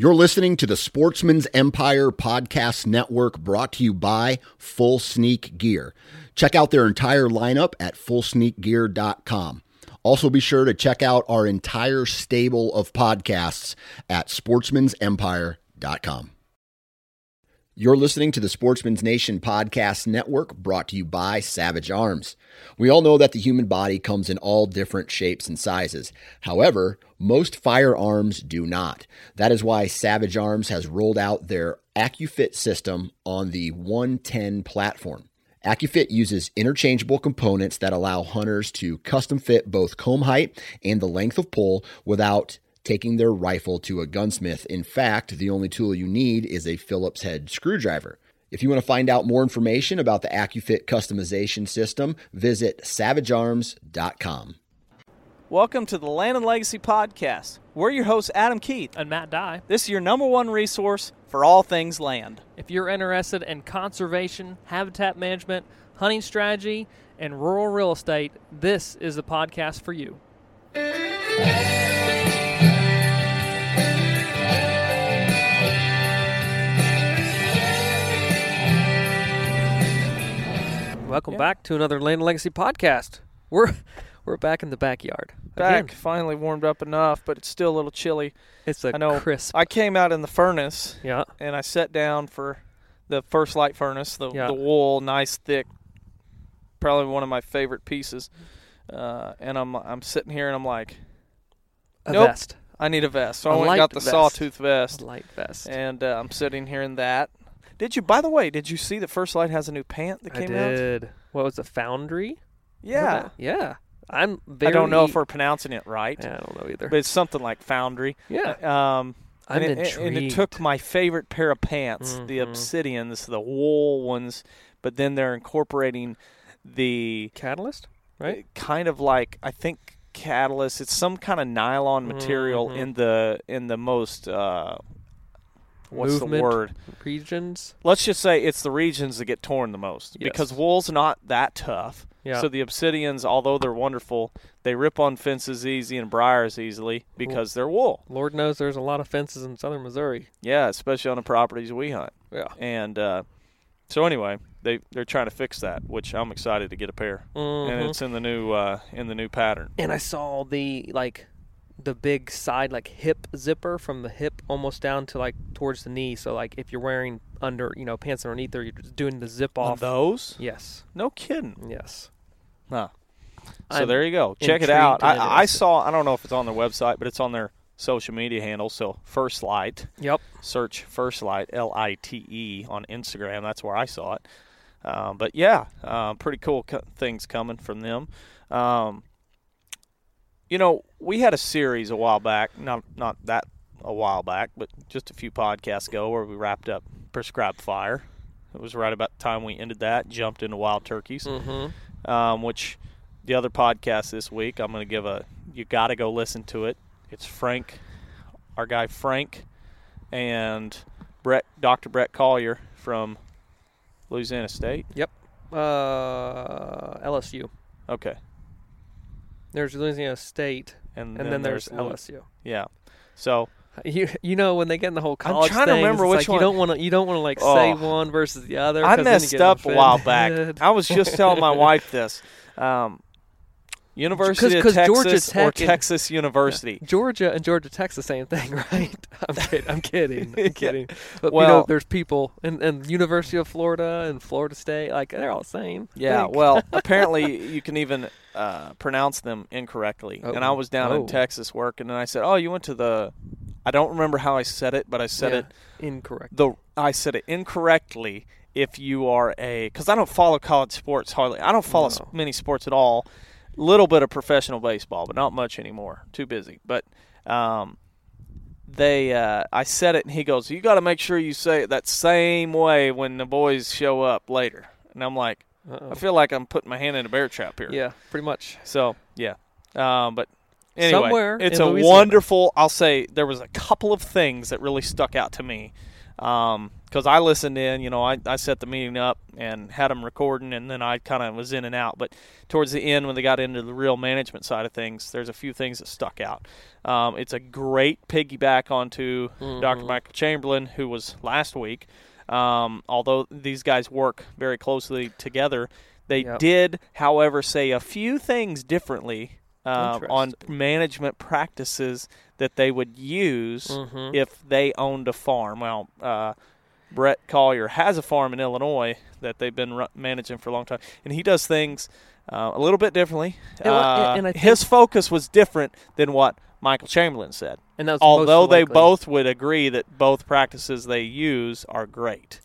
You're listening to the Sportsman's Empire Podcast Network, brought to you by Full Sneak Gear. Check out their entire lineup at fullsneakgear.com. Also be sure to check out our entire stable of podcasts at sportsmansempire.com. You're listening to the Sportsman's Nation Podcast Network, brought to you by Savage Arms. We all know that the human body comes in all different shapes and sizes. However, most firearms do not. That is why Savage Arms has rolled out their AccuFit system on the 110 platform. AccuFit uses interchangeable components that allow hunters to custom fit both comb height and the length of pull without taking their rifle to a gunsmith. In fact, the only tool you need is a Phillips head screwdriver. If you want to find out more information about the AccuFit customization system, visit savagearms.com. Welcome to the Land and Legacy Podcast. We're your hosts, Adam Keith. And Matt Dye. This is your number one resource for all things land. If you're interested in conservation, habitat management, hunting strategy, and rural real estate, this is the podcast for you. Welcome back to another Land and Legacy Podcast. We're back in the backyard. Finally warmed up enough, but it's still a little chilly. It's crisp. I came out in the furnace, and I sat down for the First Light furnace, the wool, nice, thick, probably one of my favorite pieces. And I'm sitting here, and I'm like, vest. I need a vest. So I went and got the sawtooth vest. A light vest. And I'm sitting here in that. By the way, did you see that First Light has a new pant that came out? I did. What was it, Foundry? Yeah. Yeah. I don't know if we're pronouncing it right. Yeah, I don't know either. But it's something like Foundry. Yeah. I'm intrigued. And it took my favorite pair of pants, the Obsidians, the wool ones, but then they're incorporating the Catalyst, right? Kind of like, I think Catalyst. It's some kind of nylon material in the most What's the word? Regions? Let's just say it's the regions that get torn the most. Yes. Because wool's not that tough. Yeah. So the Obsidians, although they're wonderful, they rip on fences easy and briars easily because they're wool. Lord knows there's a lot of fences in southern Missouri. Yeah, especially on the properties we hunt. Yeah. And so anyway, they're trying to fix that, which I'm excited to get a pair. Mm-hmm. And it's in the new pattern. And I saw the big side hip zipper from the hip almost down to towards the knee, so if you're wearing under pants underneath there, you're just doing the zip off. Those? Yes. No kidding. Yes. Huh. So there you go. Check it out. I saw, I don't know if it's on their website, but it's on their social media handle. So First Light. Yep. Search First Light, LITE, on Instagram. That's where I saw it. Pretty cool things coming from them. We had a series a while back, not that a while back, but just a few podcasts ago, where we wrapped up Prescribed Fire. It was right about the time we ended that, jumped into wild turkeys, which the other podcast this week, I'm going to give you got to go listen to it. It's Frank, our guy Frank, and Dr. Brett Collier from Louisiana State. Yep. LSU. Okay. There's Louisiana State, and then there's LSU. Yeah, so you know when they get in the whole college thing, I'm trying to remember which one. You don't want to say one versus the other. I messed up a while back. I was just telling my wife this. University of Texas or Texas University. Georgia and Georgia Tech's the same thing, right? I'm kidding. But there's people and University of Florida and Florida State, they're all the same. Yeah, well, apparently you can even pronounce them incorrectly. And I was down in Texas working, and I said, you went to the – I don't remember how I said it, but I said it – incorrect. I said it incorrectly if you are a – because I don't follow college sports hardly. I don't follow many sports at all. Little bit of professional baseball, but not much anymore. Too busy. But I said it, and he goes, "You got to make sure you say it that same way when the boys show up later." And I'm like, "Uh-oh. I feel like I'm putting my hand in a bear trap here." Yeah, pretty much. So yeah, but anyway, somewhere it's a wonderful. I'll say there was a couple of things that really stuck out to me because I listened in, you know, I set the meeting up and had them recording, and then I kind of was in and out. But towards the end, when they got into the real management side of things, there's a few things that stuck out. It's a great piggyback onto Dr. Michael Chamberlain, who was last week. Although these guys work very closely together, they did, however, say a few things differently on management practices that they would use if they owned a farm. Well, Brett Collier has a farm in Illinois that they've been managing for a long time, and he does things a little bit differently. And his focus was different than what Michael Chamberlain said. And although they both would agree that both practices they use are great.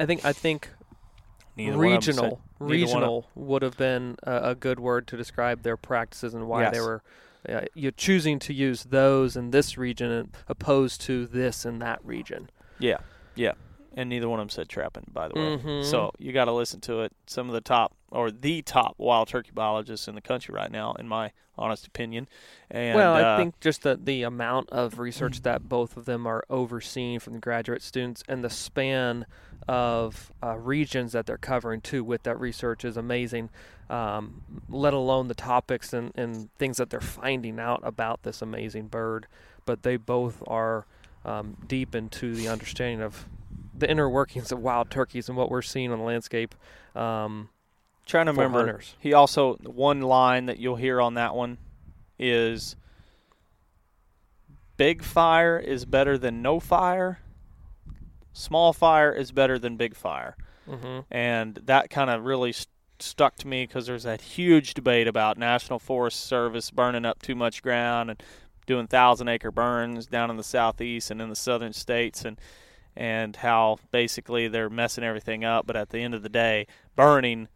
I think regional would have been a good word to describe their practices and why they were you're choosing to use those in this region opposed to this in that region. Yeah, yeah. And neither one of them said trapping, by the way. So you got to listen to it. Some of the top or the top wild turkey biologists in the country right now, in my honest opinion. And, well, I think just the amount of research that both of them are overseeing from the graduate students and the span of regions that they're covering, too, with that research is amazing, let alone the topics and things that they're finding out about this amazing bird. But they both are deep into the understanding of the inner workings of wild turkeys and what we're seeing on the landscape. Trying to remember, hunters. He also, one line that you'll hear on that one is, big fire is better than no fire, small fire is better than big fire. And that kind of really stuck to me because there's that huge debate about National Forest Service burning up too much ground and doing 1,000-acre burns down in the southeast and in the southern states, and how basically they're messing everything up. But at the end of the day, burning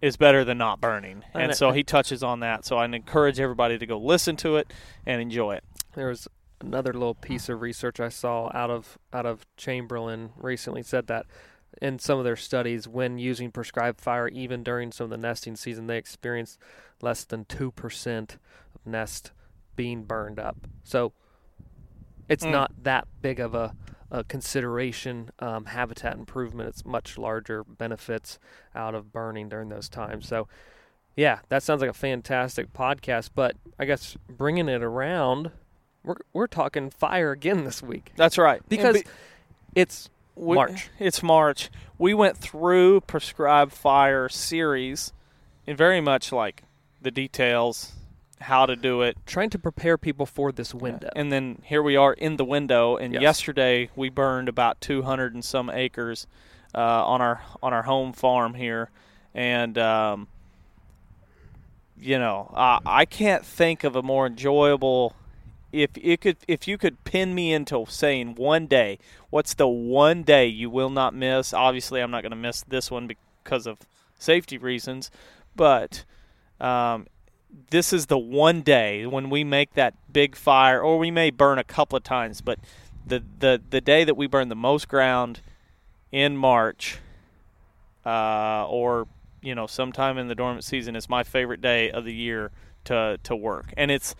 is better than not burning. And so he touches on that. So I'd encourage everybody to go listen to it and enjoy it. There was another little piece of research I saw out of Chamberlain recently, said that in some of their studies, when using prescribed fire, even during some of the nesting season, they experienced less than 2% of nest being burned up. So it's not that big of a consideration, habitat improvement. It's much larger benefits out of burning during those times. So, yeah, that sounds like a fantastic podcast. But I guess bringing it around, we're talking fire again this week. That's right. Because it's March. It's March. We went through prescribed fire series and very much like the details, how to do it. Trying to prepare people for this window. And then here we are in the window, and yesterday we burned about 200 and some acres on our home farm here. And, you know, I can't think of a more enjoyable – if you could pin me into saying one day, what's the one day you will not miss? Obviously, I'm not going to miss this one because of safety reasons, but this is the one day when we make that big fire, or we may burn a couple of times, but the day that we burn the most ground in March, or, you know, sometime in the dormant season, is my favorite day of the year to work. And it's,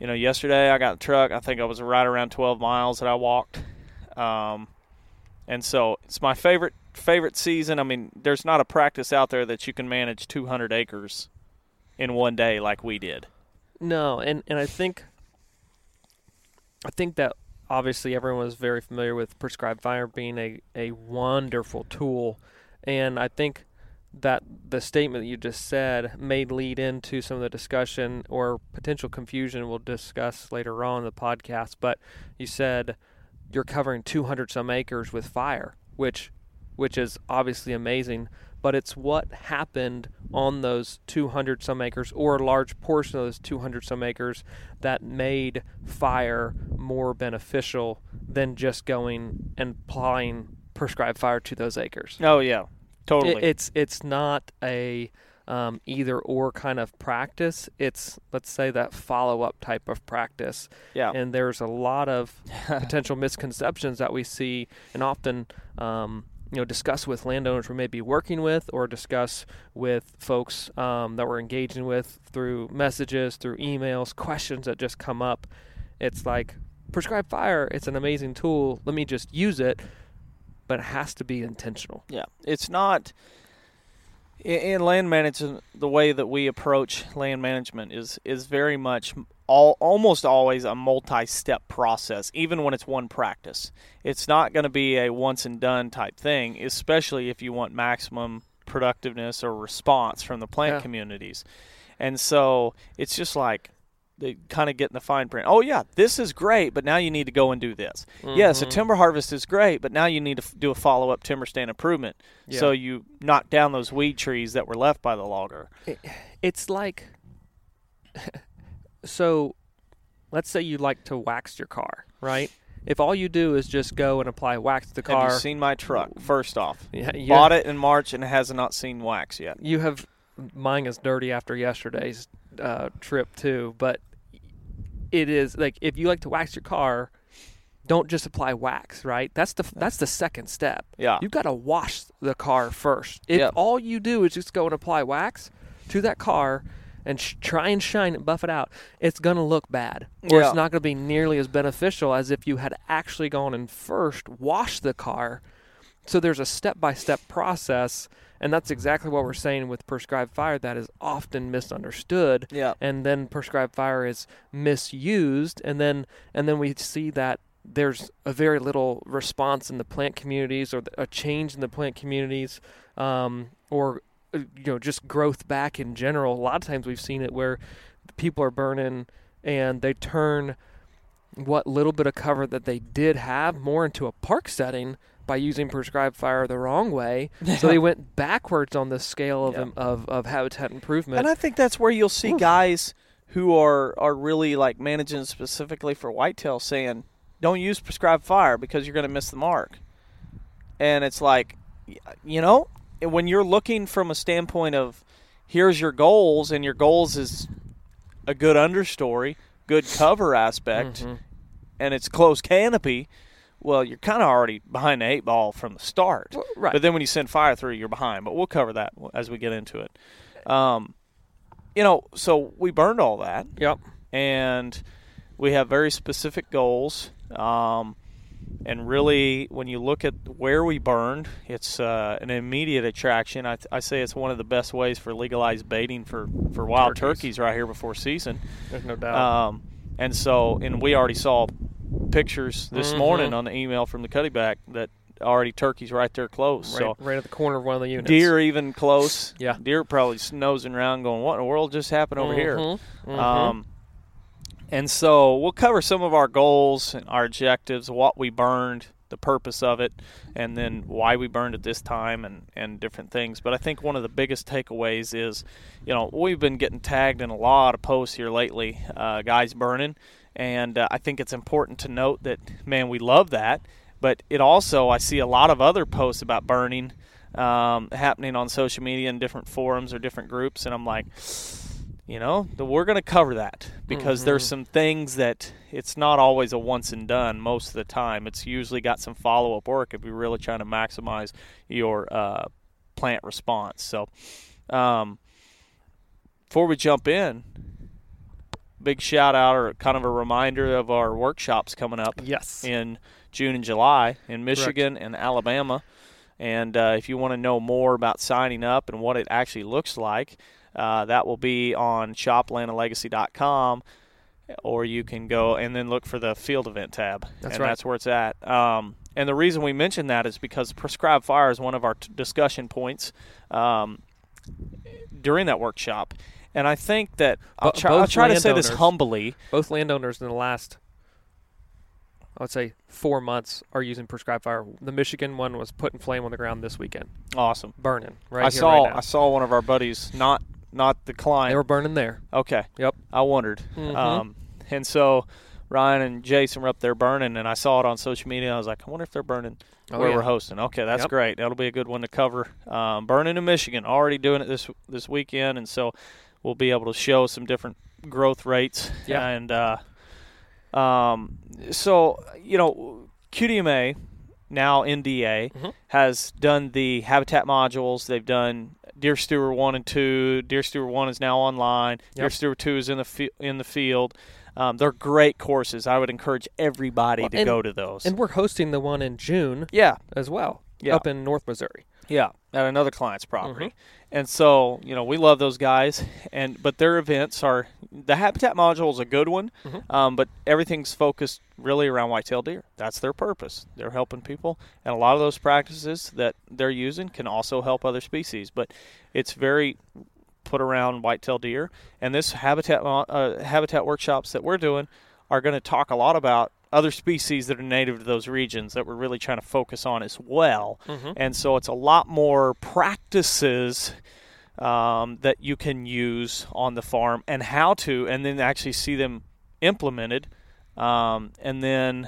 you know, yesterday I got in the truck. I think I was right around 12 miles that I walked. And so it's my favorite season. I mean, there's not a practice out there that you can manage 200 acres in one day like we did. No, and I think that obviously everyone is very familiar with prescribed fire being a wonderful tool, and I think that the statement that you just said may lead into some of the discussion or potential confusion we'll discuss later on in the podcast. But you said you're covering 200 some acres with fire, which is obviously amazing. But it's what happened on those 200-some acres, or a large portion of those 200-some acres, that made fire more beneficial than just going and applying prescribed fire to those acres. Oh, yeah, totally. It's not a either-or kind of practice. It's, let's say, that follow-up type of practice. Yeah. And there's a lot of potential misconceptions that we see, and often you know, discuss with landowners we may be working with, or discuss with folks that we're engaging with through messages, through emails, questions that just come up. It's like, prescribed fire, it's an amazing tool. Let me just use it. But it has to be intentional. Yeah. It's not – in land management, the way that we approach land management is very much almost always a multi-step process, even when it's one practice. It's not going to be a once-and-done type thing, especially if you want maximum productiveness or response from the plant communities. And so it's just like – they kind of get in the fine print. Oh, yeah, this is great, but now you need to go and do this. Mm-hmm. Yes, a timber harvest is great, but now you need to do a follow-up timber stand improvement. Yeah. So you knock down those weed trees that were left by the logger. It's like – so let's say you like to wax your car, right? If all you do is just go and apply wax to the car – have you seen my truck, first off? Yeah, bought it in March and it has not seen wax yet. You have – mine is dirty after yesterday's trip too, but – it is like if you like to wax your car, don't just apply wax, right? That's the second step. Yeah, you've got to wash the car first. If all you do is just go and apply wax to that car and try and shine it, buff it out, it's gonna look bad, or it's not gonna be nearly as beneficial as if you had actually gone and first washed the car. So there's a step-by-step process. And that's exactly what we're saying with prescribed fire that is often misunderstood. Yeah. And then prescribed fire is misused. And then we see that there's a very little response in the plant communities or a change in the plant communities or, just growth back in general. A lot of times we've seen it where people are burning and they turn what little bit of cover that they did have more into a park setting by using prescribed fire the wrong way. So they went backwards on the scale of habitat improvement. And I think that's where you'll see guys who are really like managing specifically for whitetail saying, don't use prescribed fire because you're going to miss the mark. And it's like, when you're looking from a standpoint of here's your goals, and your goals is a good understory, good cover aspect, and it's closed canopy, well, you're kind of already behind the eight ball from the start. Well, right. But then when you send fire through, you're behind. But we'll cover that as we get into it. So we burned all that. Yep. And we have very specific goals. And really, when you look at where we burned, it's an immediate attraction. I say it's one of the best ways for legalized baiting for wild turkeys right here before season. There's no doubt. And we already saw pictures this morning on the email from the Cuddyback that already turkeys right there close. Right at the corner of one of the units. Deer even close. Yeah. Deer probably snosing around going, what in the world just happened over here? And so we'll cover some of our goals and our objectives, what we burned, the purpose of it, and then why we burned it this time and different things. But I think one of the biggest takeaways is, we've been getting tagged in a lot of posts here lately, guys burning. And I think it's important to note that, man, we love that. But it also, I see a lot of other posts about burning happening on social media in different forums or different groups. And I'm like, we're going to cover that because there's some things that it's not always a once and done most of the time. It's usually got some follow-up work if you're really trying to maximize your plant response. So before we jump in, big shout out or kind of a reminder of our workshops coming up in June and July in Michigan and Alabama. And if you want to know more about signing up and what it actually looks like, that will be on shoplandandlegacy.com, or you can go and then look for the field event tab. That's where it's at. And the reason we mention that is because prescribed fire is one of our discussion points during that workshop. And I think that I'll try to say this humbly. Both landowners in the last, I would say, 4 months are using prescribed fire. The Michigan one was putting flame on the ground this weekend. Awesome. Burning right I here saw, right now. I saw one of our buddies, not the client. They were burning there. Okay. Yep. I wondered. And so Ryan and Jason were up there burning, and I saw it on social media. I was like, I wonder if they're burning where we're hosting. Okay, that's great. That'll be a good one to cover. Burning in Michigan, already doing it this weekend, and so we'll be able to show some different growth rates. Yeah. And QDMA, now NDA, has done the habitat modules. They've done Deer Steward 1 and 2. Deer Steward 1 is now online. Deer Steward 2 is in the field. They're great courses. I would encourage everybody to go to those. And we're hosting the one in June as well, up in North Missouri. Yeah, at another client's property. Mm-hmm. And so, you know, we love those guys. But their events are – the habitat module is a good one, but everything's focused really around whitetail deer. That's their purpose. They're helping people. And a lot of those practices that they're using can also help other species. But it's very put around whitetail deer. And this habitat workshops that we're doing are going to talk a lot about other species that are native to those regions that we're really trying to focus on as well. Mm-hmm. And so it's a lot more practices that you can use on the farm and how to, and then actually see them implemented, and then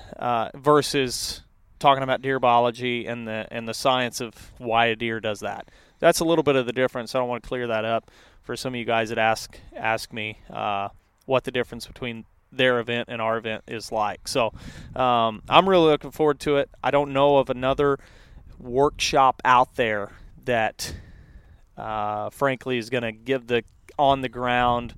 versus talking about deer biology and the science of why a deer does that. That's a little bit of the difference. I don't want to clear that up for some of you guys that ask me what the difference between their event and our event is like. So I'm really looking forward to it. I don't know of another workshop out there that frankly is going to give the on the ground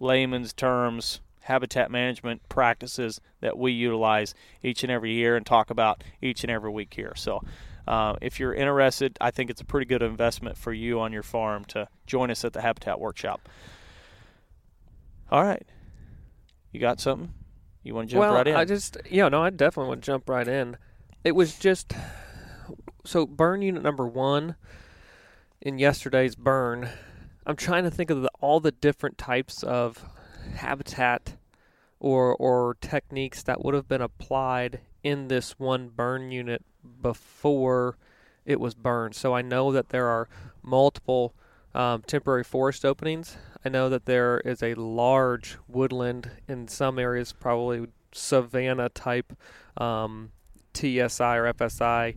layman's terms habitat management practices that we utilize each and every year and talk about each and every week here. So if you're interested, I think it's a pretty good investment for you on your farm to join us at the habitat workshop. All right. You got something? You want to jump right in? Well, I definitely want to jump right in. It was just, so burn unit number 1 in yesterday's burn, I'm trying to think of all the different types of habitat or techniques that would have been applied in this one burn unit before it was burned. So I know that there are multiple temporary forest openings. I know that there is a large woodland in some areas, probably savanna type TSI or FSI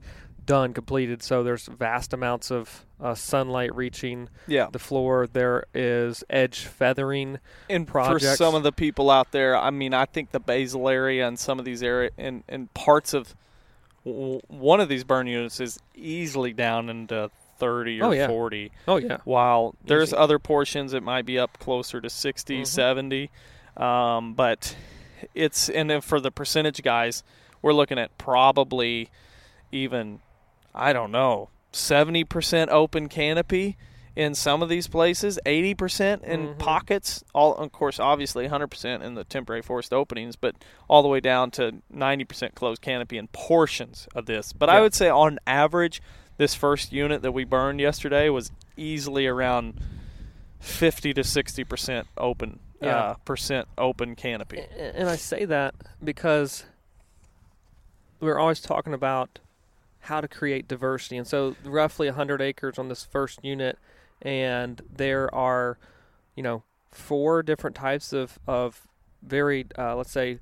completed. So there's vast amounts of sunlight reaching the floor. There is edge feathering and projects. For some of the people out there, I mean, I think the basal area and some of these area and parts of one of these burn units is easily down into 30 or 40. Oh, yeah. While there's other portions that might be up closer to 60, 70. But it's, and then for the percentage guys, we're looking at probably even, 70% open canopy in some of these places, 80% in pockets. All, of course, obviously 100% in the temporary forest openings, but all the way down to 90% closed canopy in portions of this. But I would say on average, this first unit that we burned yesterday was easily around 50 to 60% open percent open canopy. And I say that because we're always talking about how to create diversity. And so roughly 100 acres on this first unit, and there are, 4 different types of very, let's say,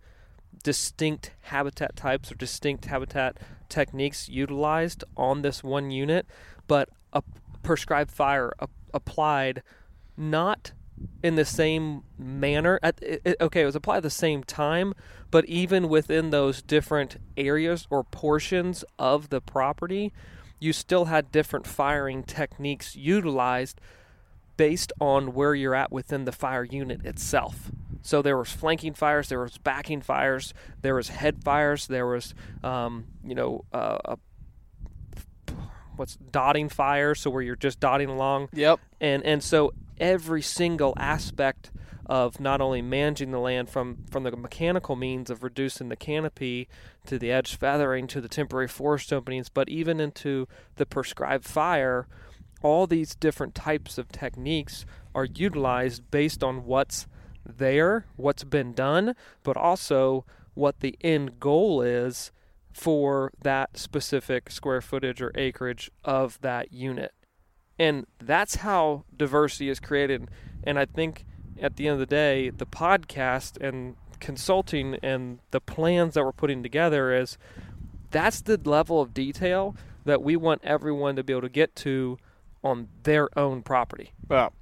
distinct habitat types or distinct habitat techniques utilized on this one unit, but a prescribed fire applied not in the same manner. It was applied at the same time, but even within those different areas or portions of the property, you still had different firing techniques utilized based on where you're at within the fire unit itself. So there was flanking fires, there was backing fires, there was head fires, there was, dotting fires, so where you're just dotting along. Yep. And so every single aspect of not only managing the land from the mechanical means of reducing the canopy to the edge feathering to the temporary forest openings, but even into the prescribed fire, all these different types of techniques are utilized based on what's there, what's been done, but also what the end goal is for that specific square footage or acreage of that unit. And that's how diversity is created. And I think at the end of the day, the podcast and consulting and the plans that we're putting together is that's the level of detail that we want everyone to be able to get to on their own property. Wow.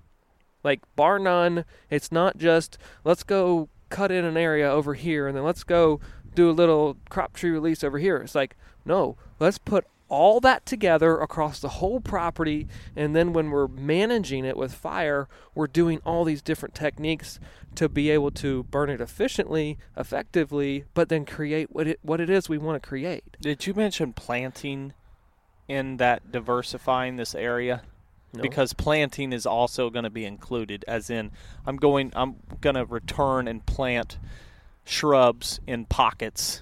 Like, bar none, it's not just, let's go cut in an area over here, and then let's go do a little crop tree release over here. It's like, no, let's put all that together across the whole property, and then when we're managing it with fire, we're doing all these different techniques to be able to burn it efficiently, effectively, but then create what it is we want to create. Did you mention planting in that diversifying this area? No. Because planting is also going to be included, as in I'm going to return and plant shrubs in pockets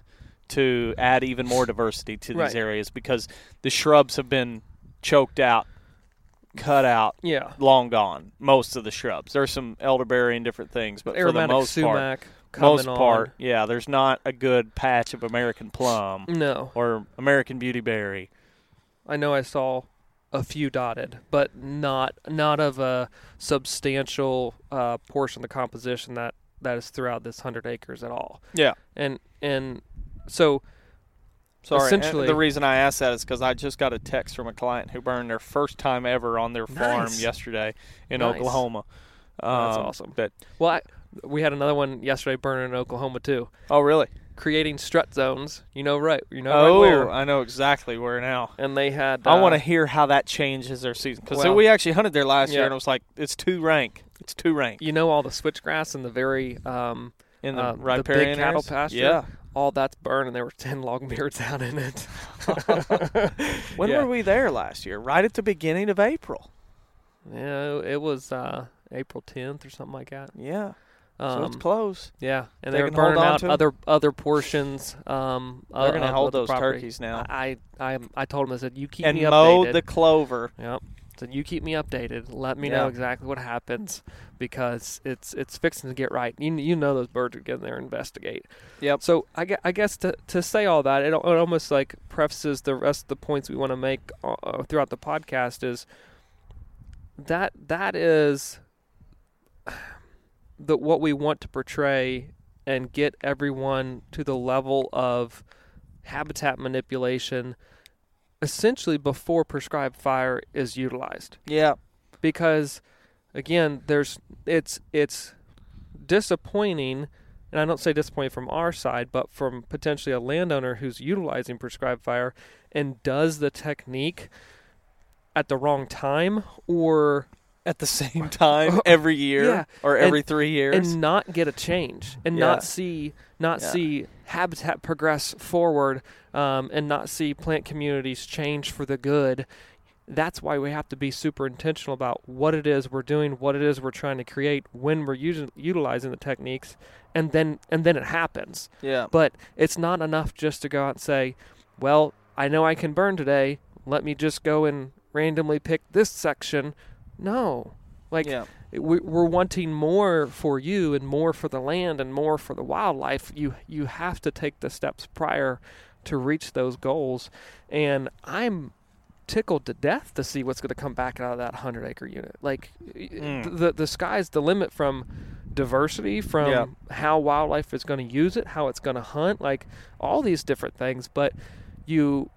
to add even more diversity to these areas, because the shrubs have been choked out, cut out, long gone. Most of the shrubs. There's some elderberry and different things, but aromatic for the most sumac part, there's not a good patch of American plum or American beauty berry. I know I saw a few dotted, but not of a substantial portion of the composition that is throughout this 100 acres at all. Yeah. And so, essentially, the reason I asked that is because I just got a text from a client who burned their first time ever on their farm yesterday in Oklahoma. That's awesome. We had another one yesterday burning in Oklahoma too. Oh, really? Creating strut zones. You know where. I know exactly where now. And they had. I want to hear how that changes their season, because we actually hunted there last year, and it was like it's too rank. You know, all the switchgrass and the very in the riparian big cattle pasture. Yeah. All that's burned, and there were 10 longbeards out in it. When were we there last year? Right at the beginning of April. Yeah, it was April 10th or something like that. Yeah, so it's close. Yeah, and they're burning out other portions. They're going to hold those turkeys now. I told them, I said, you keep me updated. And mow the clover. Yep. So you keep me updated. Let me know exactly what happens, because it's fixing to get right. You know those birds are getting there and investigate. Yep. So I guess to say all that, it almost like prefaces the rest of the points we want to make throughout the podcast, is that is what we want to portray and get everyone to the level of habitat manipulation essentially before prescribed fire is utilized. Yeah. Because again, it's disappointing, and I don't say disappointing from our side, but from potentially a landowner who's utilizing prescribed fire and does the technique at the wrong time, or at the same time every year or every 3 years, and not get a change, and not see habitat progress forward, and not see plant communities change for the good. That's why we have to be super intentional about what it is we're doing, what it is we're trying to create, when we're utilizing the techniques, and then it happens. Yeah. But it's not enough just to go out and say, well, I know I can burn today, let me just go and randomly pick this section. No. We're wanting more for you, and more for the land, and more for the wildlife. You have to take the steps prior to reach those goals. And I'm tickled to death to see what's going to come back out of that 100-acre unit. The sky's the limit from diversity, from how wildlife is going to use it, how it's going to hunt, all these different things. But you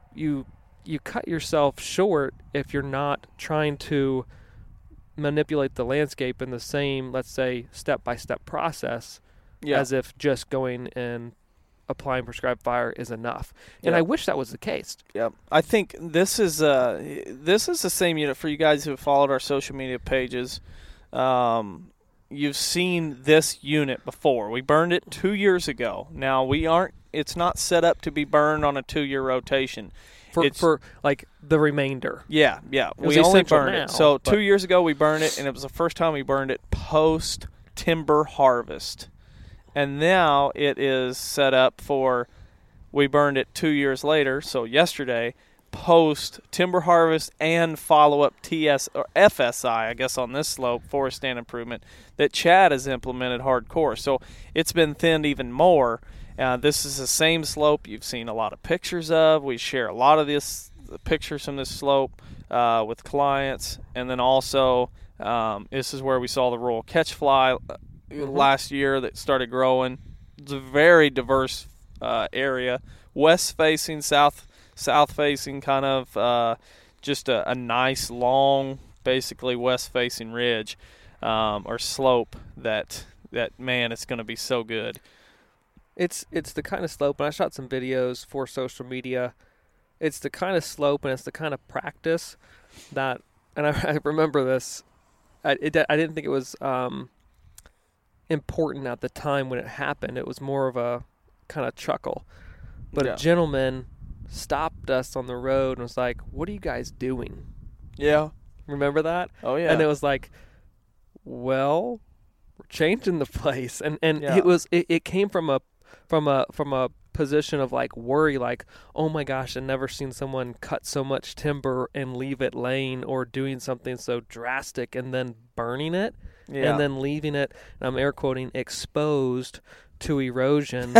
cut yourself short if you're not trying to manipulate the landscape in the same, let's say, step-by-step process as if just going and applying prescribed fire is enough. And I wish that was the case. Yeah. I think this is the same unit. For you guys who have followed our social media pages, you've seen this unit before. We burned it 2 years ago. Now, it's not set up to be burned on a 2-year rotation. For the remainder. Yeah, yeah. We only burned it. So 2 years ago we burned it, and it was the first time we burned it post-timber harvest. And now it is set up for, we burned it 2 years later, so yesterday, post-timber harvest and follow-up TS or FSI, I guess, on this slope, forest stand improvement, that Chad has implemented hardcore. So it's been thinned even more. This is the same slope you've seen a lot of pictures of. We share a lot of the pictures from this slope with clients. And then also, this is where we saw the Royal Catch fly last year that started growing. It's a very diverse area, west-facing, south-facing, kind of just a nice, long, basically west-facing ridge or slope that it's going to be so good. It's the kind of slope, and I shot some videos for social media it's the kind of slope and it's the kind of practice that, and I remember this, I didn't think it was important at the time when it happened. It was more of a kind of chuckle. But a gentleman stopped us on the road and was like, "What are you guys doing?" Yeah. Remember that? Oh, yeah. And it was like, well, we're changing the place. And it was it came from a position of like worry, like, oh my gosh, I've never seen someone cut so much timber and leave it laying, or doing something so drastic and then burning it and then leaving it, and I'm air quoting, exposed to erosion.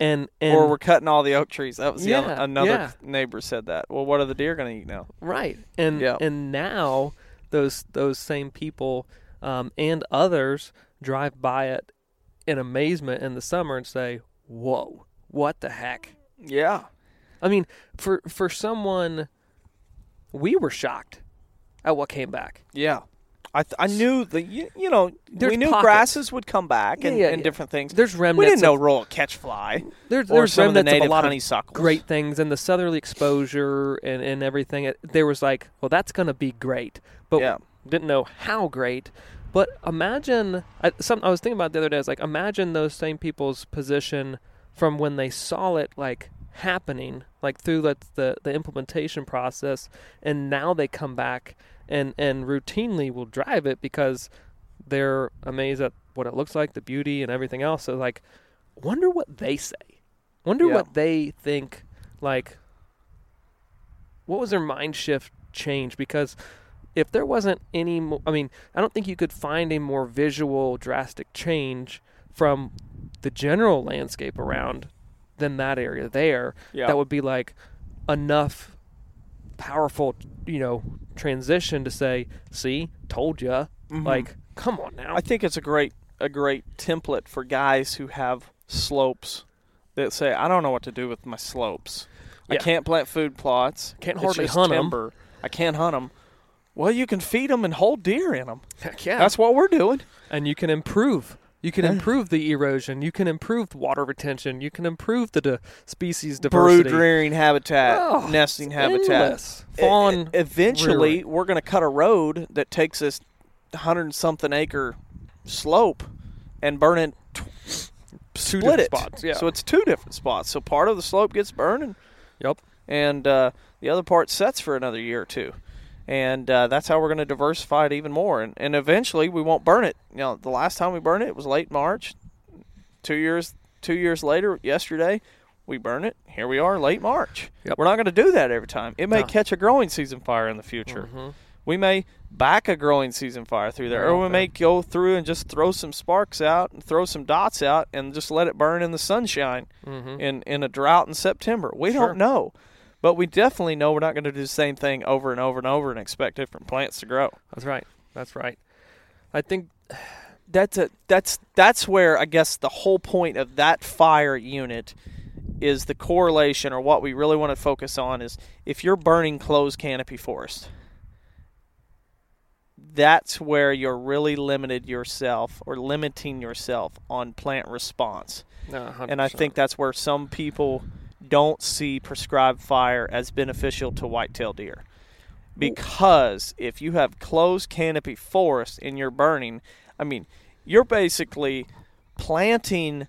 and or we're cutting all the oak trees. That was another neighbor said that. Well, what are the deer going to eat now? Right. And now those same people and others drive by it in amazement in the summer and say, "Whoa. What the heck?" Yeah. I mean, for someone, we were shocked at what came back. Yeah. I knew the we knew pockets. Grasses would come back and different things. There's remnants. We didn't know Royal Catch fly. There's some remnants of a lot honeysuckles. Of great things, and the southerly exposure and everything. There was like, well, that's going to be great, but didn't know how great. But imagine I was thinking about it the other day. I was like, imagine those same people's position from when they saw it like happening, like through the implementation process, and now they come back and routinely will drive it because they're amazed at what it looks like, the beauty and everything else. So like, wonder what they say. Wonder what they think, like, what was their mind shift change? Because if there wasn't any more, I mean, I don't think you could find a more visual drastic change from the general landscape around than that area there. Yeah. That would be like enough powerful, transition to say, "See, told ya." Mm-hmm. Like, come on now. I think it's a great template for guys who have slopes that say, "I don't know what to do with my slopes. Yeah. I can't plant food plots. Can't hardly hunt them. I can't hunt them." Well, you can feed them and hold deer in them. Heck yeah. That's what we're doing. And you can improve. You can improve the erosion. You can improve the water retention. You can improve the species diversity. Brood rearing habitat, nesting habitat. Fawn. Eventually, rearing. We're going to cut a road that takes this 100-something acre slope and burn it. Split it. Spots. Yeah. So it's two different spots. So part of the slope gets burned. Yep. And the other part sets for another year or two. And that's how we're going to diversify it even more. And eventually we won't burn it. The last time we burned it was late March. 2 years later, yesterday, we burn it. Here we are, late March. Yep. We're not going to do that every time. It may catch a growing season fire in the future. Mm-hmm. We may back a growing season fire through there. Or we may go through and just throw some sparks out and throw some dots out and just let it burn in the sunshine in a drought in September. We don't know. But we definitely know we're not going to do the same thing over and over and over and expect different plants to grow. That's right. I think that's where I guess the whole point of that fire unit is the correlation, or what we really want to focus on is if you're burning closed canopy forest, that's where you're really limiting yourself on plant response. 100%. And I think that's where some people don't see prescribed fire as beneficial to whitetail deer, because if you have closed canopy forest and you're burning, I mean, you're basically planting.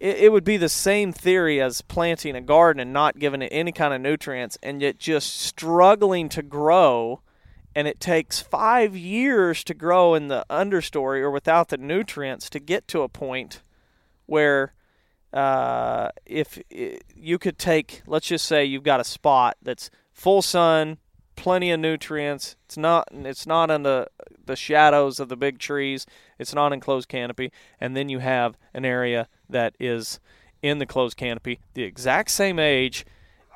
It would be the same theory as planting a garden and not giving it any kind of nutrients and yet just struggling to grow, and it takes 5 years to grow in the understory or without the nutrients to get to a point where if you could take, let's just say you've got a spot that's full sun, plenty of nutrients, it's not in the shadows of the big trees, it's not in closed canopy, and then you have an area that is in the closed canopy, the exact same age,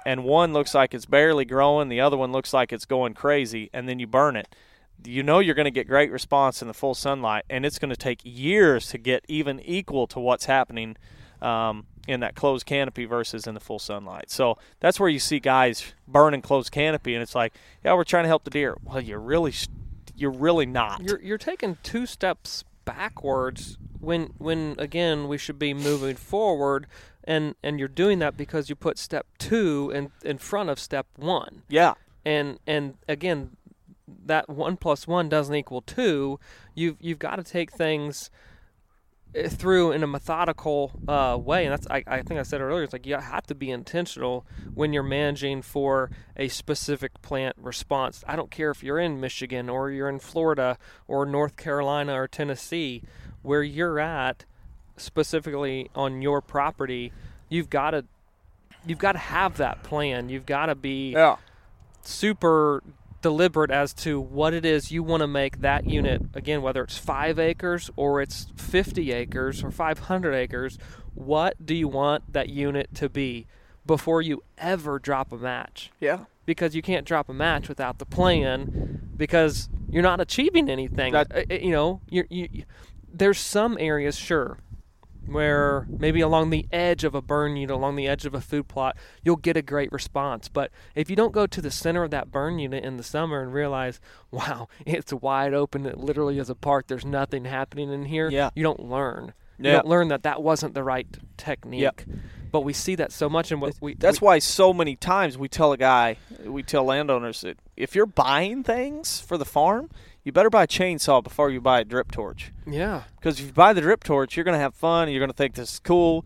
and one looks like it's barely growing, the other one looks like it's going crazy, and then you burn it. You're going to get great response in the full sunlight, and it's going to take years to get even equal to what's happening in that closed canopy versus in the full sunlight. So that's where you see guys burning closed canopy, and it's like, yeah, we're trying to help the deer. Well, you're really not. You're taking two steps backwards when again we should be moving forward And you're doing that because you put step two in front of step one. Yeah. And again, that 1 plus 1 doesn't equal 2. You've got to take things through in a methodical way, and that's I think I said earlier. It's like you have to be intentional when you're managing for a specific plant response. I don't care if you're in Michigan or you're in Florida or North Carolina or Tennessee, where you're at specifically on your property. You've got to have that plan. You've got to be super deliberate as to what it is you want to make that unit, again, whether it's 5 acres or it's 50 acres or 500 acres, what do you want that unit to be before you ever drop a match? Yeah. Because you can't drop a match without the plan because you're not achieving anything. There's some areas, sure, where maybe along the edge of a burn unit, along the edge of a food plot, you'll get a great response. But if you don't go to the center of that burn unit in the summer and realize, wow, it's wide open, it literally is a park, there's nothing happening in here, you don't learn. Yeah. You don't learn that wasn't the right technique. Yeah. But we see that so much. That's why so many times we tell landowners that if you're buying things for the farm, you better buy a chainsaw before you buy a drip torch. Yeah. Because if you buy the drip torch, you're going to have fun, and you're going to think this is cool,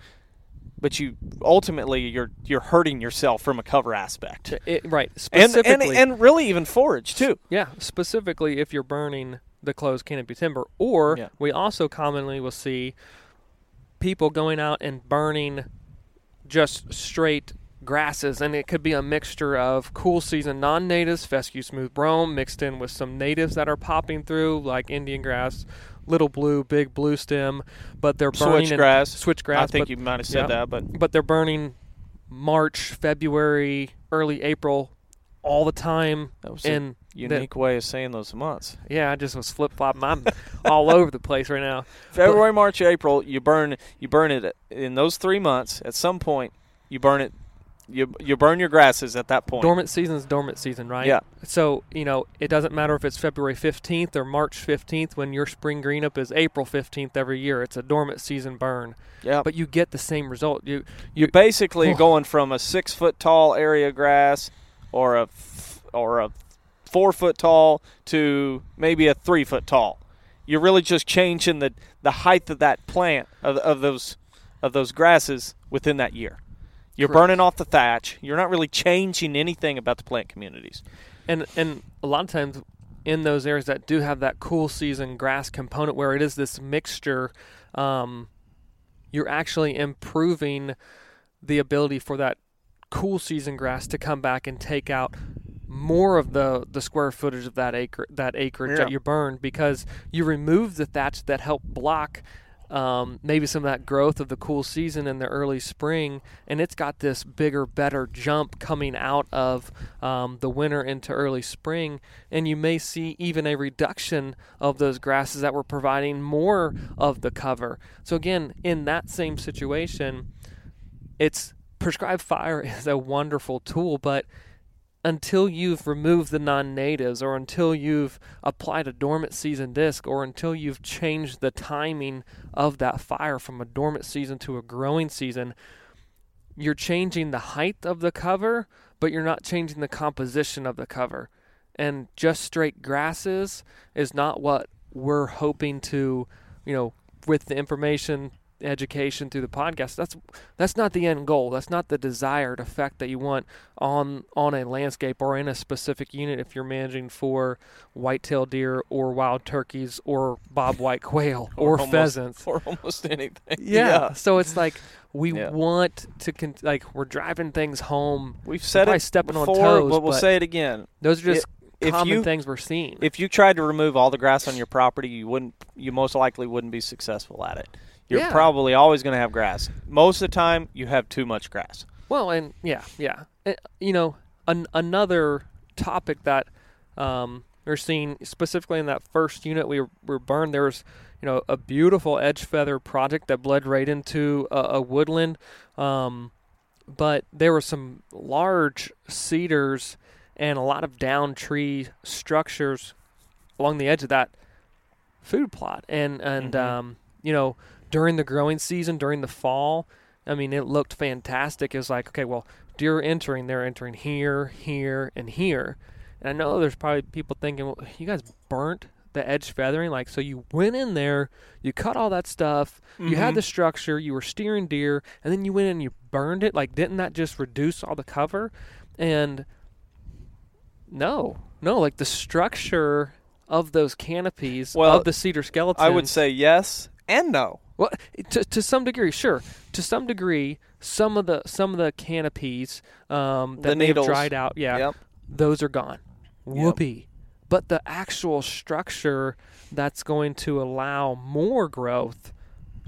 but ultimately you're hurting yourself from a cover aspect. Right. Specifically. And really even forage, too. Yeah. Specifically if you're burning the closed canopy timber. Or we also commonly will see people going out and burning just straight grasses, and it could be a mixture of cool season non-natives, fescue smooth brome, mixed in with some natives that are popping through, like Indian grass, little blue, big blue stem, but they're burning switchgrass. I think you might have said that, but they're burning March, February, early April all the time. That was a unique way of saying those months. Yeah, I just was flip-flopping. I'm all over the place right now. February, March, April, you burn it in those 3 months. At some point, you burn it. You burn your grasses at that point. Dormant season is dormant season, right? Yeah. So, it doesn't matter if it's February 15th or March 15th when your spring green-up is April 15th every year. It's a dormant season burn. Yeah. But you get the same result. You're basically going from a 6-foot-tall area of grass or a 4-foot-tall to maybe a 3-foot-tall. You're really just changing the height of that plant, of those grasses within that year. You're Correct. Burning off the thatch. You're not really changing anything about the plant communities. And a lot of times in those areas that do have that cool season grass component where it is this mixture, you're actually improving the ability for that cool season grass to come back and take out more of the square footage of that acreage that you burned because you remove the thatch that helped block maybe some of that growth of the cool season in the early spring, and it's got this bigger, better jump coming out of the winter into early spring, and you may see even a reduction of those grasses that were providing more of the cover. So again, in that same situation, it's prescribed fire is a wonderful tool, but until you've removed the non-natives or until you've applied a dormant season disc or until you've changed the timing of that fire from a dormant season to a growing season, you're changing the height of the cover, but you're not changing the composition of the cover. And just straight grasses is not what we're hoping to, with the information education through the podcast, that's not the end goal. That's not the desired effect that you want on a landscape or in a specific unit if you're managing for white-tailed deer or wild turkeys or bob-white quail or pheasants. Or almost anything. Yeah. So it's like we want to, we're driving things home. We've said it stepping before, on toes, but we'll say it again. Those are just common things we're seeing. If you tried to remove all the grass on your property, you most likely wouldn't be successful at it. You're probably always going to have grass. Most of the time, you have too much grass. Well, and yeah. Another topic that we're seeing specifically in that first unit we burned, there was, a beautiful edge feather project that bled right into a woodland. But there were some large cedars and a lot of down tree structures along the edge of that food plot. And during the growing season, during the fall, I mean, it looked fantastic. It was like, okay, well, deer entering, they're entering here, here, and here. And I know there's probably people thinking, well, you guys burnt the edge feathering. Like, so you went in there, you cut all that stuff, you had the structure, you were steering deer, and then you went in and you burned it. Like, didn't that just reduce all the cover? And no, like the structure of those canopies, of the cedar skeletons. I would say yes and no. Well, to some degree, sure. To some degree, some of the canopies that they've dried out, those are gone. Whoopee. Yep. But the actual structure that's going to allow more growth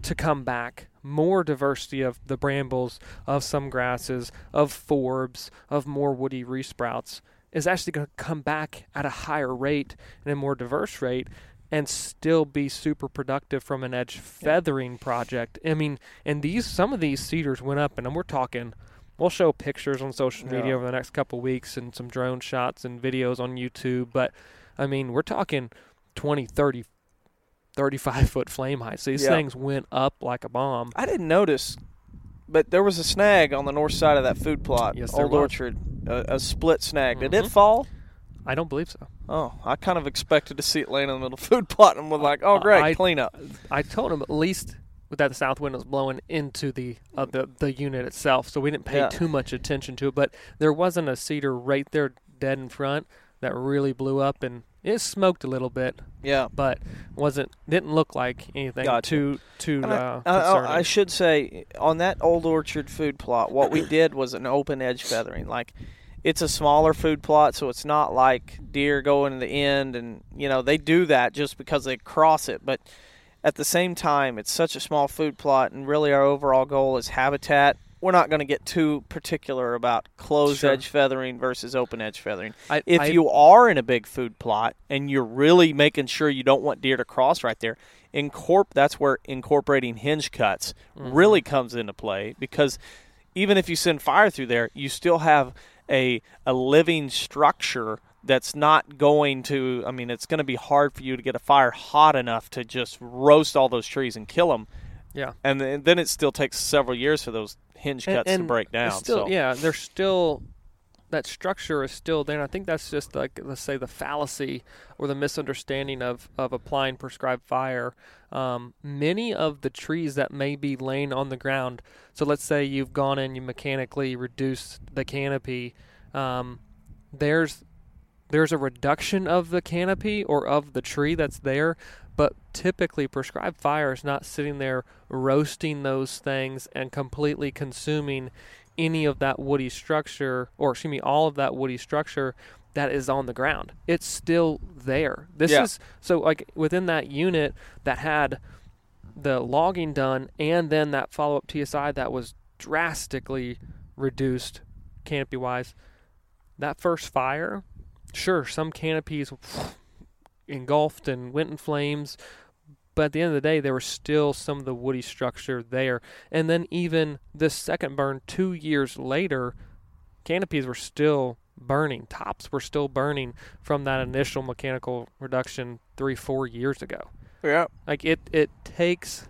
to come back, more diversity of the brambles, of some grasses, of forbs, of more woody resprouts, is actually going to come back at a higher rate and a more diverse rate and still be super productive from an edge feathering project. I mean, and some of these cedars went up, and we're talking, we'll show pictures on social media over the next couple of weeks and some drone shots and videos on YouTube. But, I mean, we're talking 20, 30, 35-foot flame heights. These things went up like a bomb. I didn't notice, but there was a snag on the north side of that food plot, Old Orchard, a split snag. Did it fall? I don't believe so. Oh, I kind of expected to see it laying in the middle of the food plot and was like, oh, great, clean up. I told him at least that the south wind was blowing into the unit itself, so we didn't pay too much attention to it. But there wasn't a cedar right there dead in front that really blew up, and it smoked a little bit. Yeah, but didn't look like anything too concerning. I should say, on that Old Orchard food plot, what we did was an open edge feathering. Like, it's a smaller food plot, so it's not like deer going to the end, and they do that just because they cross it, but at the same time, it's such a small food plot, and really our overall goal is habitat. We're not going to get too particular about closed edge feathering versus open edge feathering. If you are in a big food plot and you're really making sure you don't want deer to cross right there, that's where incorporating hinge cuts really comes into play, because even if you send fire through there, you still have a living structure that's not going to – I mean, it's going to be hard for you to get a fire hot enough to just roast all those trees and kill them. Yeah. And then it still takes several years for those hinge cuts to break down. Still, so. Yeah, there's still – that structure is still there. And I think that's just like, let's say, the fallacy or the misunderstanding of applying prescribed fire. Many of the trees that may be laying on the ground – so let's say you've gone in, you mechanically reduce the canopy. There's a reduction of the canopy or of the tree that's there, but typically prescribed fire is not sitting there roasting those things and completely consuming any of that woody structure, or excuse me, all of that woody structure that is on the ground. It's still there. This is so, like, within that unit that had the logging done and then that follow-up TSI that was drastically reduced canopy-wise, that first fire, sure, some canopies engulfed and went in flames, but at the end of the day, there was still some of the woody structure there. And then even this second burn 2 years later, canopies were still burning. Tops were still burning from that initial mechanical reduction 3-4 years ago. Yeah. Like, it takes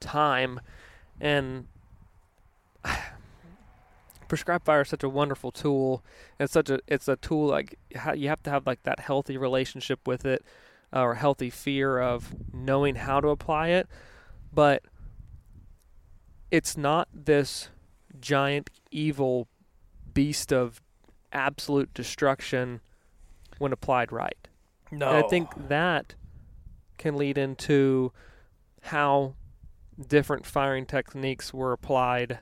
time, and prescribed fire is such a wonderful tool. It's a tool, like, you have to have like that healthy relationship with it, or healthy fear of knowing how to apply it. But it's not this giant evil beast of absolute destruction when applied right. No. And I think that can lead into how different firing techniques were applied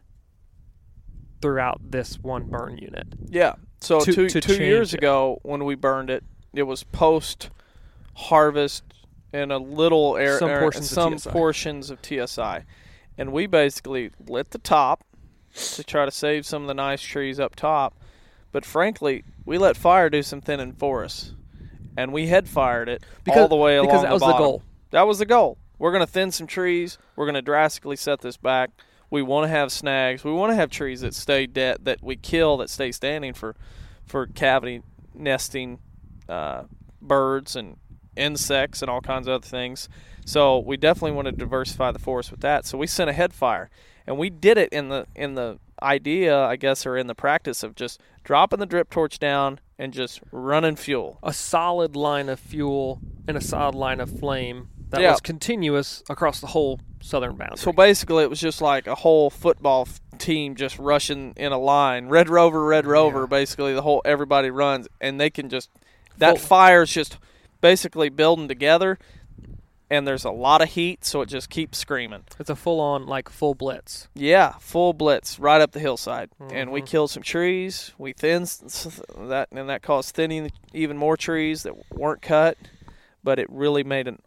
throughout this one burn unit. Yeah. So two years ago when we burned it, it was post-harvest and a little portions of TSI. And we basically lit the top to try to save some of the nice trees up top. But frankly, we let fire do some thinning for us. And we head fired it all the way along the bottom. Because that was the goal. That was the goal. We're going to thin some trees. We're going to drastically set this back. We want to have snags. We want to have trees that stay dead, that we kill, that stay standing for cavity nesting birds and insects and all kinds of other things. So we definitely want to diversify the forest with that. So we sent a head fire, And we did it in the idea, I guess, or in the practice of just dropping the drip torch down and just running fuel. A solid line of fuel and a solid line of flame that was continuous across the whole southern boundary. So basically it was just like a whole football team just rushing in a line. Red Rover, basically the whole everybody runs, and they can just – that fire's just basically building together, and there's a lot of heat, so it just keeps screaming. It's a full-on, like, full blitz. Yeah, full blitz right up the hillside. Mm-hmm. And we killed some trees. We thinned that, and that caused thinning even more trees that weren't cut, but it really made an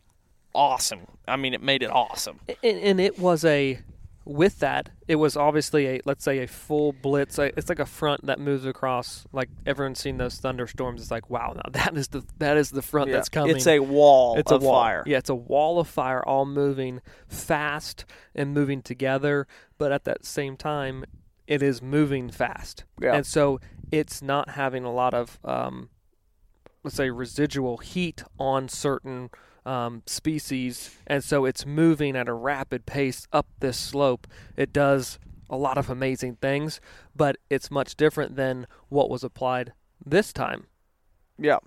awesome – I mean, it made it awesome. And it was a – with that, it was obviously a, let's say, a full blitz. It's like a front that moves across. Like, everyone's seen those thunderstorms. It's like, wow, now that is the front that's coming. It's a wall of fire. Yeah, it's a wall of fire, all moving fast and moving together. But at that same time, it is moving fast. Yeah. And so it's not having a lot of, let's say, residual heat on certain species, and so it's moving at a rapid pace up this slope. It does a lot of amazing things, but it's much different than what was applied this time. Yeah,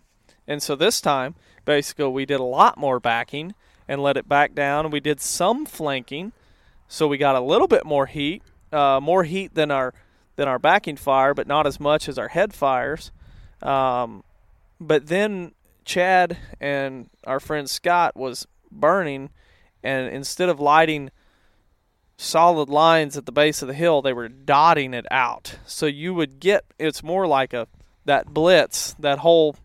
and so this time, basically, we did a lot more backing and let it back down. We did some flanking, so we got a little bit more heat than our backing fire, but not as much as our head fires. But then Chad and our friend Scott was burning, and instead of lighting solid lines at the base of the hill, they were dotting it out. So you would get, it's more like that blitz, that whole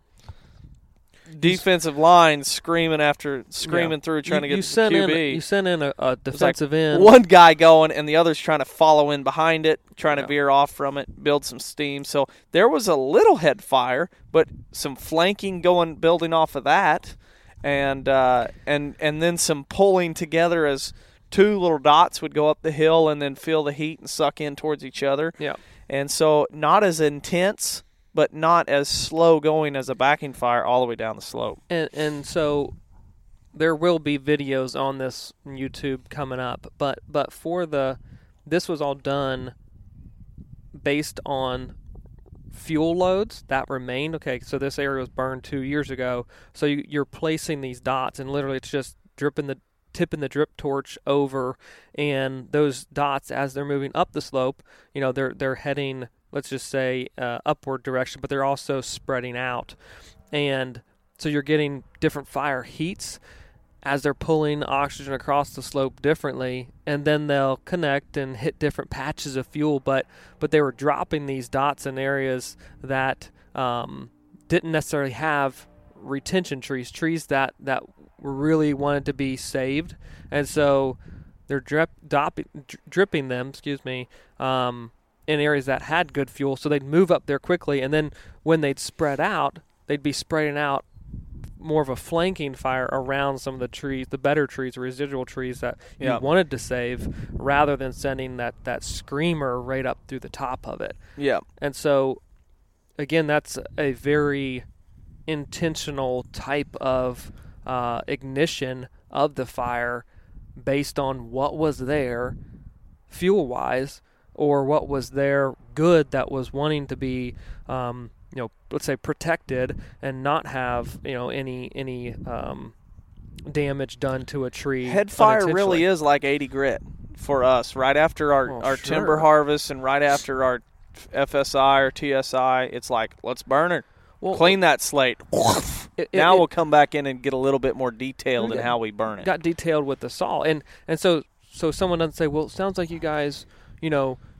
defensive line screaming through, trying to get to the QB. You sent in a defensive end. One guy going, and the other's trying to follow in behind it, trying to veer off from it, build some steam. So there was a little head fire, but some flanking going, building off of that, and then some pulling together as two little dots would go up the hill and then feel the heat and suck in towards each other. Yeah, and so not as intense, but not as slow going as a backing fire all the way down the slope. And so there will be videos on this YouTube coming up, but for this was all done based on fuel loads that remained. Okay, so this area was burned 2 years ago, so you're placing these dots, and literally it's just tipping the drip torch over, and those dots, as they're moving up the slope, you know, they're heading, let's just say, upward direction, but they're also spreading out. And so you're getting different fire heats as they're pulling oxygen across the slope differently, and then they'll connect and hit different patches of fuel, but they were dropping these dots in areas that didn't necessarily have retention trees that really wanted to be saved. And so they're dripping them, in areas that had good fuel, so they'd move up there quickly, and then when they'd spread out, they'd be spreading out more of a flanking fire around some of the trees, the better trees, residual trees that you wanted to save, rather than sending that screamer right up through the top of it. Yeah. And so, again, that's a very intentional type of ignition of the fire based on what was there fuel-wise, or what was there good that was wanting to be, let's say, protected and not have, any damage done to a tree. Head fire really is like 80 grit for us. Right after our timber harvest and right after our FSI or TSI, it's like, let's burn it. Well, clean that slate. Now we'll come back in and get a little bit more detailed in how we burn it. Got detailed with the saw. And so someone doesn't say, well, it sounds like you guys,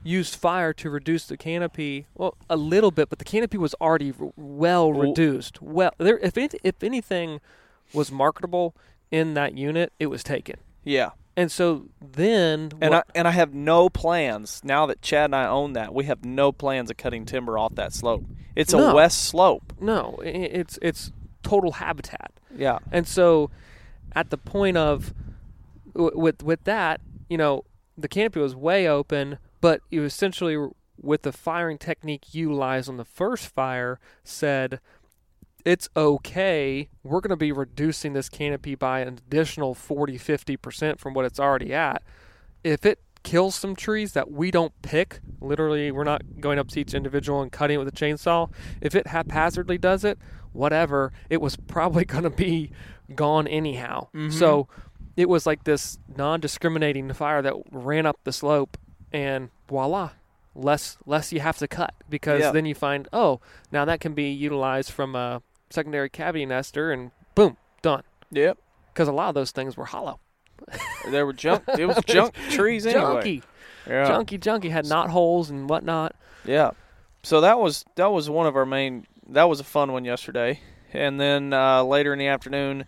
used fire to reduce the canopy. Well, a little bit, but the canopy was already well reduced. Well, there, if anything was marketable in that unit, it was taken. Yeah. And so then... I have no plans, now that Chad and I own that, we have no plans of cutting timber off that slope. It's a west slope. No, it's total habitat. Yeah. And so at the point of... With that, the canopy was way open, but you essentially, with the firing technique utilized on the first fire, said, it's okay, we're going to be reducing this canopy by an additional 40-50% from what it's already at. If it kills some trees that we don't pick. Literally, we're not going up to each individual and cutting it with a chainsaw. If it haphazardly does it, whatever, it was probably going to be gone anyhow. Mm-hmm. So it was like this non-discriminating fire that ran up the slope, and voila, less you have to cut, because then you find, oh, now that can be utilized from a secondary cavity nester, and boom, done. Yep. Because a lot of those things were hollow. They were junk. It was junk trees anyway. Junky. Yeah. Junky had knot holes and whatnot. Yeah. So that was one of our main. That was a fun one yesterday, and then later in the afternoon,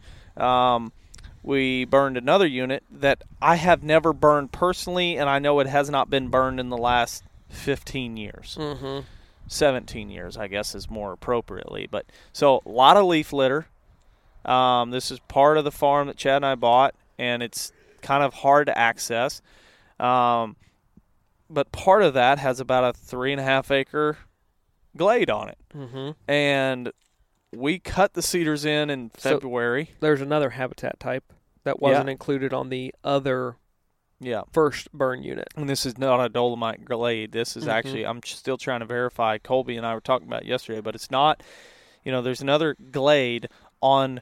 we burned another unit that I have never burned personally, and I know it has not been burned in the last 15 years. Mm-hmm. 17 years, I guess, is more appropriately. But so a lot of leaf litter. This is part of the farm that Chad and I bought, and it's kind of hard to access. But part of that has about a 3.5 acre glade on it, mm-hmm. and we cut the cedars in February. So there's another habitat type that wasn't included on the other first burn unit. And this is not a dolomite glade. This is actually, I'm still trying to verify. Colby and I were talking about it yesterday, but it's not, there's another glade on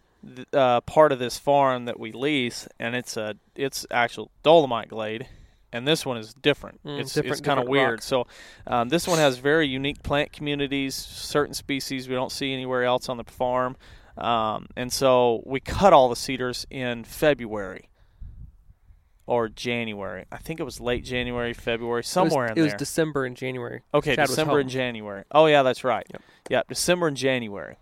part of this farm that we lease, and it's actual dolomite glade. And this one is different. It's kind of weird. Rock. So this one has very unique plant communities, certain species we don't see anywhere else on the farm. And so we cut all the cedars in February or January. I think it was late January, February, somewhere in there. It was December and January. Okay, Chad, December and January. Oh, yeah, that's right. Yep. Yeah, December and January.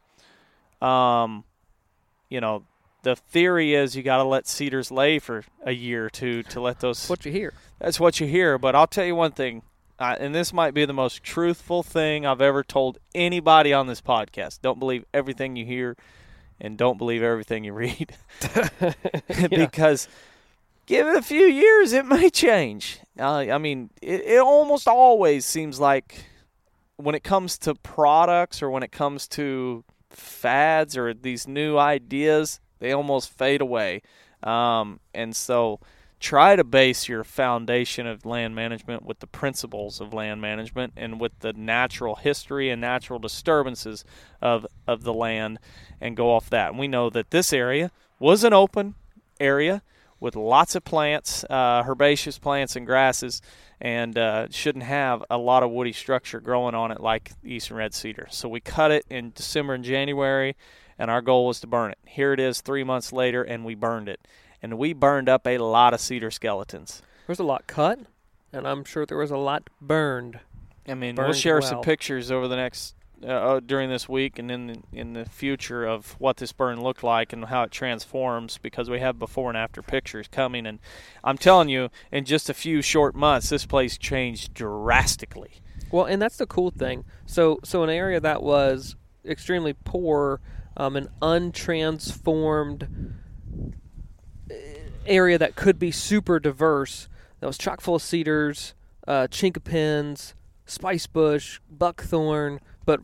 The theory is you got to let cedars lay for a year or two to let those. That's what you hear. That's what you hear. But I'll tell you one thing, and this might be the most truthful thing I've ever told anybody on this podcast. Don't believe everything you hear, and don't believe everything you read. Because give it a few years, it may change. It almost always seems like when it comes to products or when it comes to fads or these new ideas, they almost fade away. And so try to base your foundation of land management with the principles of land management and with the natural history and natural disturbances of the land, and go off that. And we know that this area was an open area with lots of plants, herbaceous plants and grasses, and shouldn't have a lot of woody structure growing on it like eastern red cedar. So we cut it in December and January, and our goal was to burn it. Here it is 3 months later, and we burned it. And we burned up a lot of cedar skeletons. There's a lot cut, and I'm sure there was a lot burned. We'll share some pictures over the next during this week and in the future of what this burn looked like and how it transforms, because we have before and after pictures coming. And I'm telling you, in just a few short months, this place changed drastically. Well, and that's the cool thing. So an area that was extremely poor, an untransformed area that could be super diverse, that was chock full of cedars, chinkapins, spice bush, buckthorn, but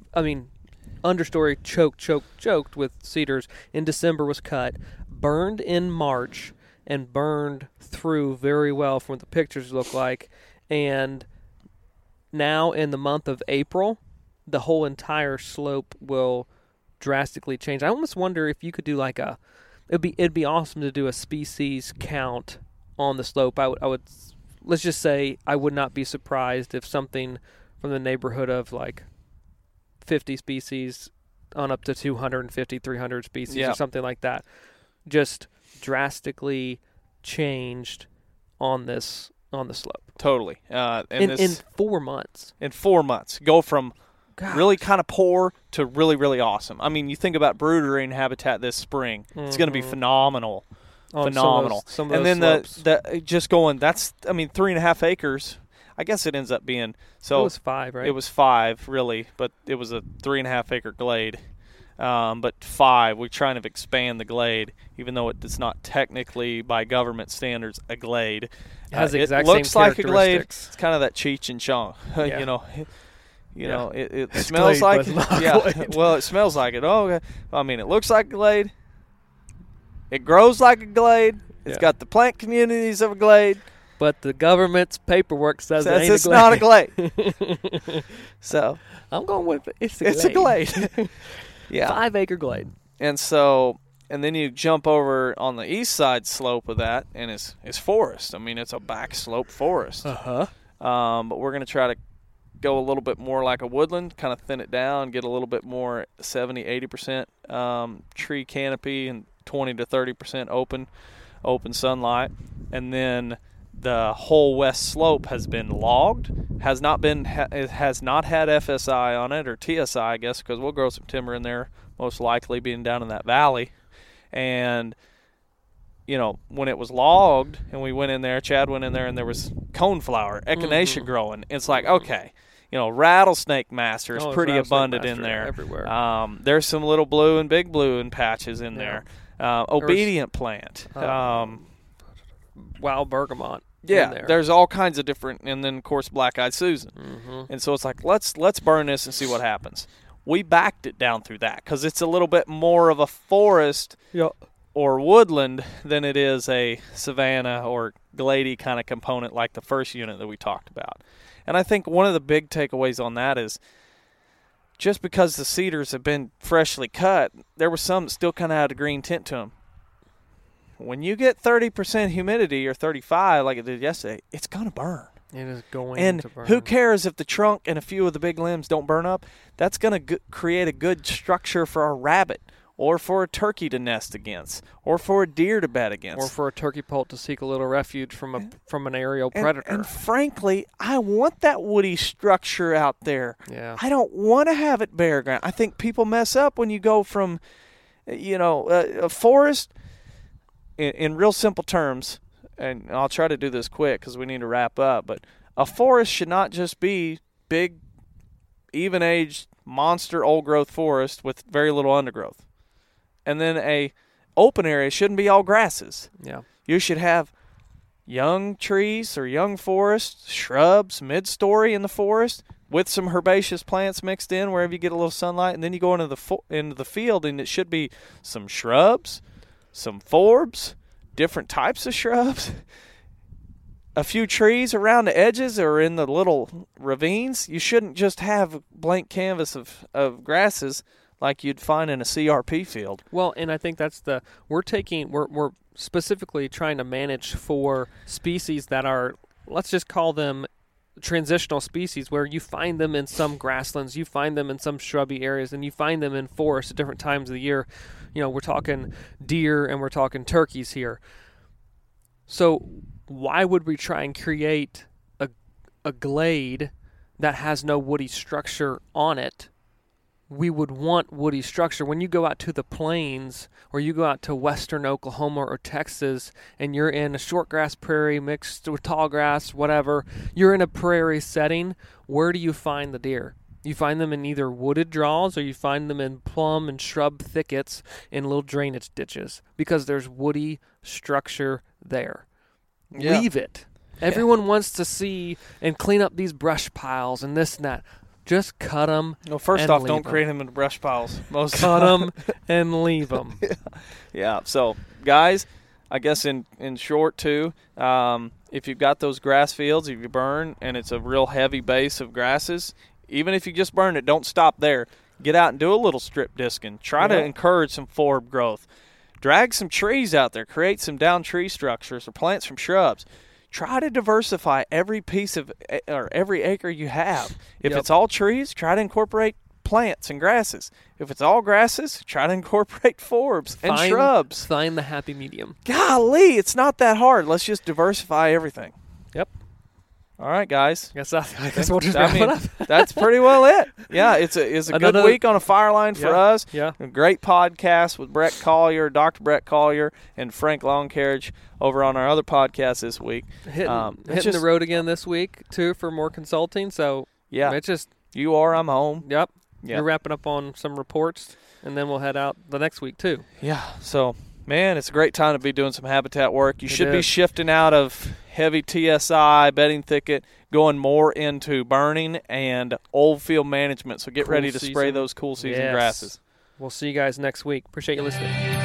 understory choked with cedars. In December was cut, burned in March, and burned through very well from what the pictures look like. And now in the month of April, the whole entire slope will drastically change. I almost wonder if you could do like it'd be awesome to do a species count on the slope. I would let's just say I would not be surprised if something from the neighborhood of like 50 species on up to 250, 300 species or something like that just drastically changed on the slope. Totally. In 4 months. In 4 months. Go from really kind of poor to really, really awesome. You think about broodering habitat this spring. Mm-hmm. It's going to be phenomenal. Some of those and then slopes. The just going, 3.5 acres. I guess it ends up being. So it was 5, right? It was 5, really, but it was a 3.5 acre glade. But 5, we're trying to expand the glade, even though it's not technically by government standards a glade. It has exact same characteristics. It looks like a glade. It's kind of that Cheech and Chong, You know, it smells glade, like it. Yeah. Well, it smells like it. Oh, okay. It looks like a glade. It grows like a glade. It's got the plant communities of a glade. But the government's paperwork says it's not a glade. So I'm going with it. It's a glade. Yeah, 5 acre glade. And then you jump over on the east side slope of that, and it's forest. I mean, it's a back slope forest. Uh huh. But we're gonna try to go a little bit more like a woodland, kind of thin it down, get a little bit more 70-80% tree canopy and 20-30% open sunlight. And then the whole west slope has been logged, has not had FSI on it, or TSI, I guess, because we'll grow some timber in there, most likely, being down in that valley. And you know, when it was logged and we went in there, Chad went in there, and there was coneflower, echinacea growing. It's like, okay, you know, rattlesnake master is pretty abundant in there. Everywhere. There's some little blue and big blue and patches in there. Obedient plant. Wild bergamot. Yeah, there's all kinds of different, and then, of course, black-eyed Susan. Mm-hmm. And so it's like, let's burn this and see what happens. We backed it down through that because it's a little bit more of a forest. Yep. Or woodland than it is a savanna or glady kind of component like the first unit that we talked about. And I think one of the big takeaways on that is just because the cedars have been freshly cut, there were some that still kind of had a green tint to them. When you get 30% humidity or 35 like it did yesterday, it's going to burn. It is going to burn. And who cares if the trunk and a few of the big limbs don't burn up? That's going to create a good structure for a rabbit, or for a turkey to nest against, or for a deer to bed against. Or for a turkey poult to seek a little refuge from an aerial predator. And frankly, I want that woody structure out there. Yeah. I don't want to have it bare ground. I think people mess up when you go from, you know, a forest, in real simple terms, and I'll try to do this quick because we need to wrap up, but a forest should not just be big, even-aged, monster old-growth forest with very little undergrowth. And then a open area shouldn't be all grasses. Yeah. You should have young trees or young forests, shrubs, mid-story in the forest with some herbaceous plants mixed in wherever you get a little sunlight. And then you go into the field, and it should be some shrubs, some forbs, different types of shrubs, a few trees around the edges or in the little ravines. You shouldn't just have a blank canvas of grasses like you'd find in a CRP field. Well, and I think that's we're specifically trying to manage for species that are, let's just call them transitional species, where you find them in some grasslands, you find them in some shrubby areas, and you find them in forests at different times of the year. You know, we're talking deer and we're talking turkeys here. So why would we try and create a glade that has no woody structure on it? We would want woody structure. When you go out to the plains, or you go out to western Oklahoma or Texas, and you're in a short grass prairie mixed with tall grass, whatever, you're in a prairie setting, where do you find the deer? You find them in either wooded draws, or you find them in plum and shrub thickets and little drainage ditches, because there's woody structure there. Yeah. Leave it. Everyone wants to see and clean up these brush piles and this and that. Just cut them. No, first off, don't create them into brush piles. Cut them and leave them. Yeah. So, guys, I guess in short too, if you've got those grass fields, if you burn and it's a real heavy base of grasses, even if you just burn it, don't stop there. Get out and do a little strip discing. Try to encourage some forb growth. Drag some trees out there. Create some down tree structures or plants from shrubs. Try to diversify every piece of, or every acre you have. If it's all trees, try to incorporate plants and grasses. If it's all grasses, try to incorporate forbs and shrubs. Find the happy medium. Golly, it's not that hard. Let's just diversify everything. Yep. All right, guys. I guess we'll just wrap it up. That's pretty well it. Yeah, it's a good week on a fire line for us. Yeah. A great podcast with Brett Collier, Dr. Brett Collier, and Frank Longcarriage over on our other podcast this week. Hitting the road again this week, too, for more consulting. So, yeah, it's just you are, I'm home. Yep. You're wrapping up on some reports, and then we'll head out the next week, too. Yeah. So, man, it's a great time to be doing some habitat work. You should be shifting out of heavy TSI, bedding thicket, going more into burning and old field management. So get ready to spray those cool season grasses. We'll see you guys next week. Appreciate you listening.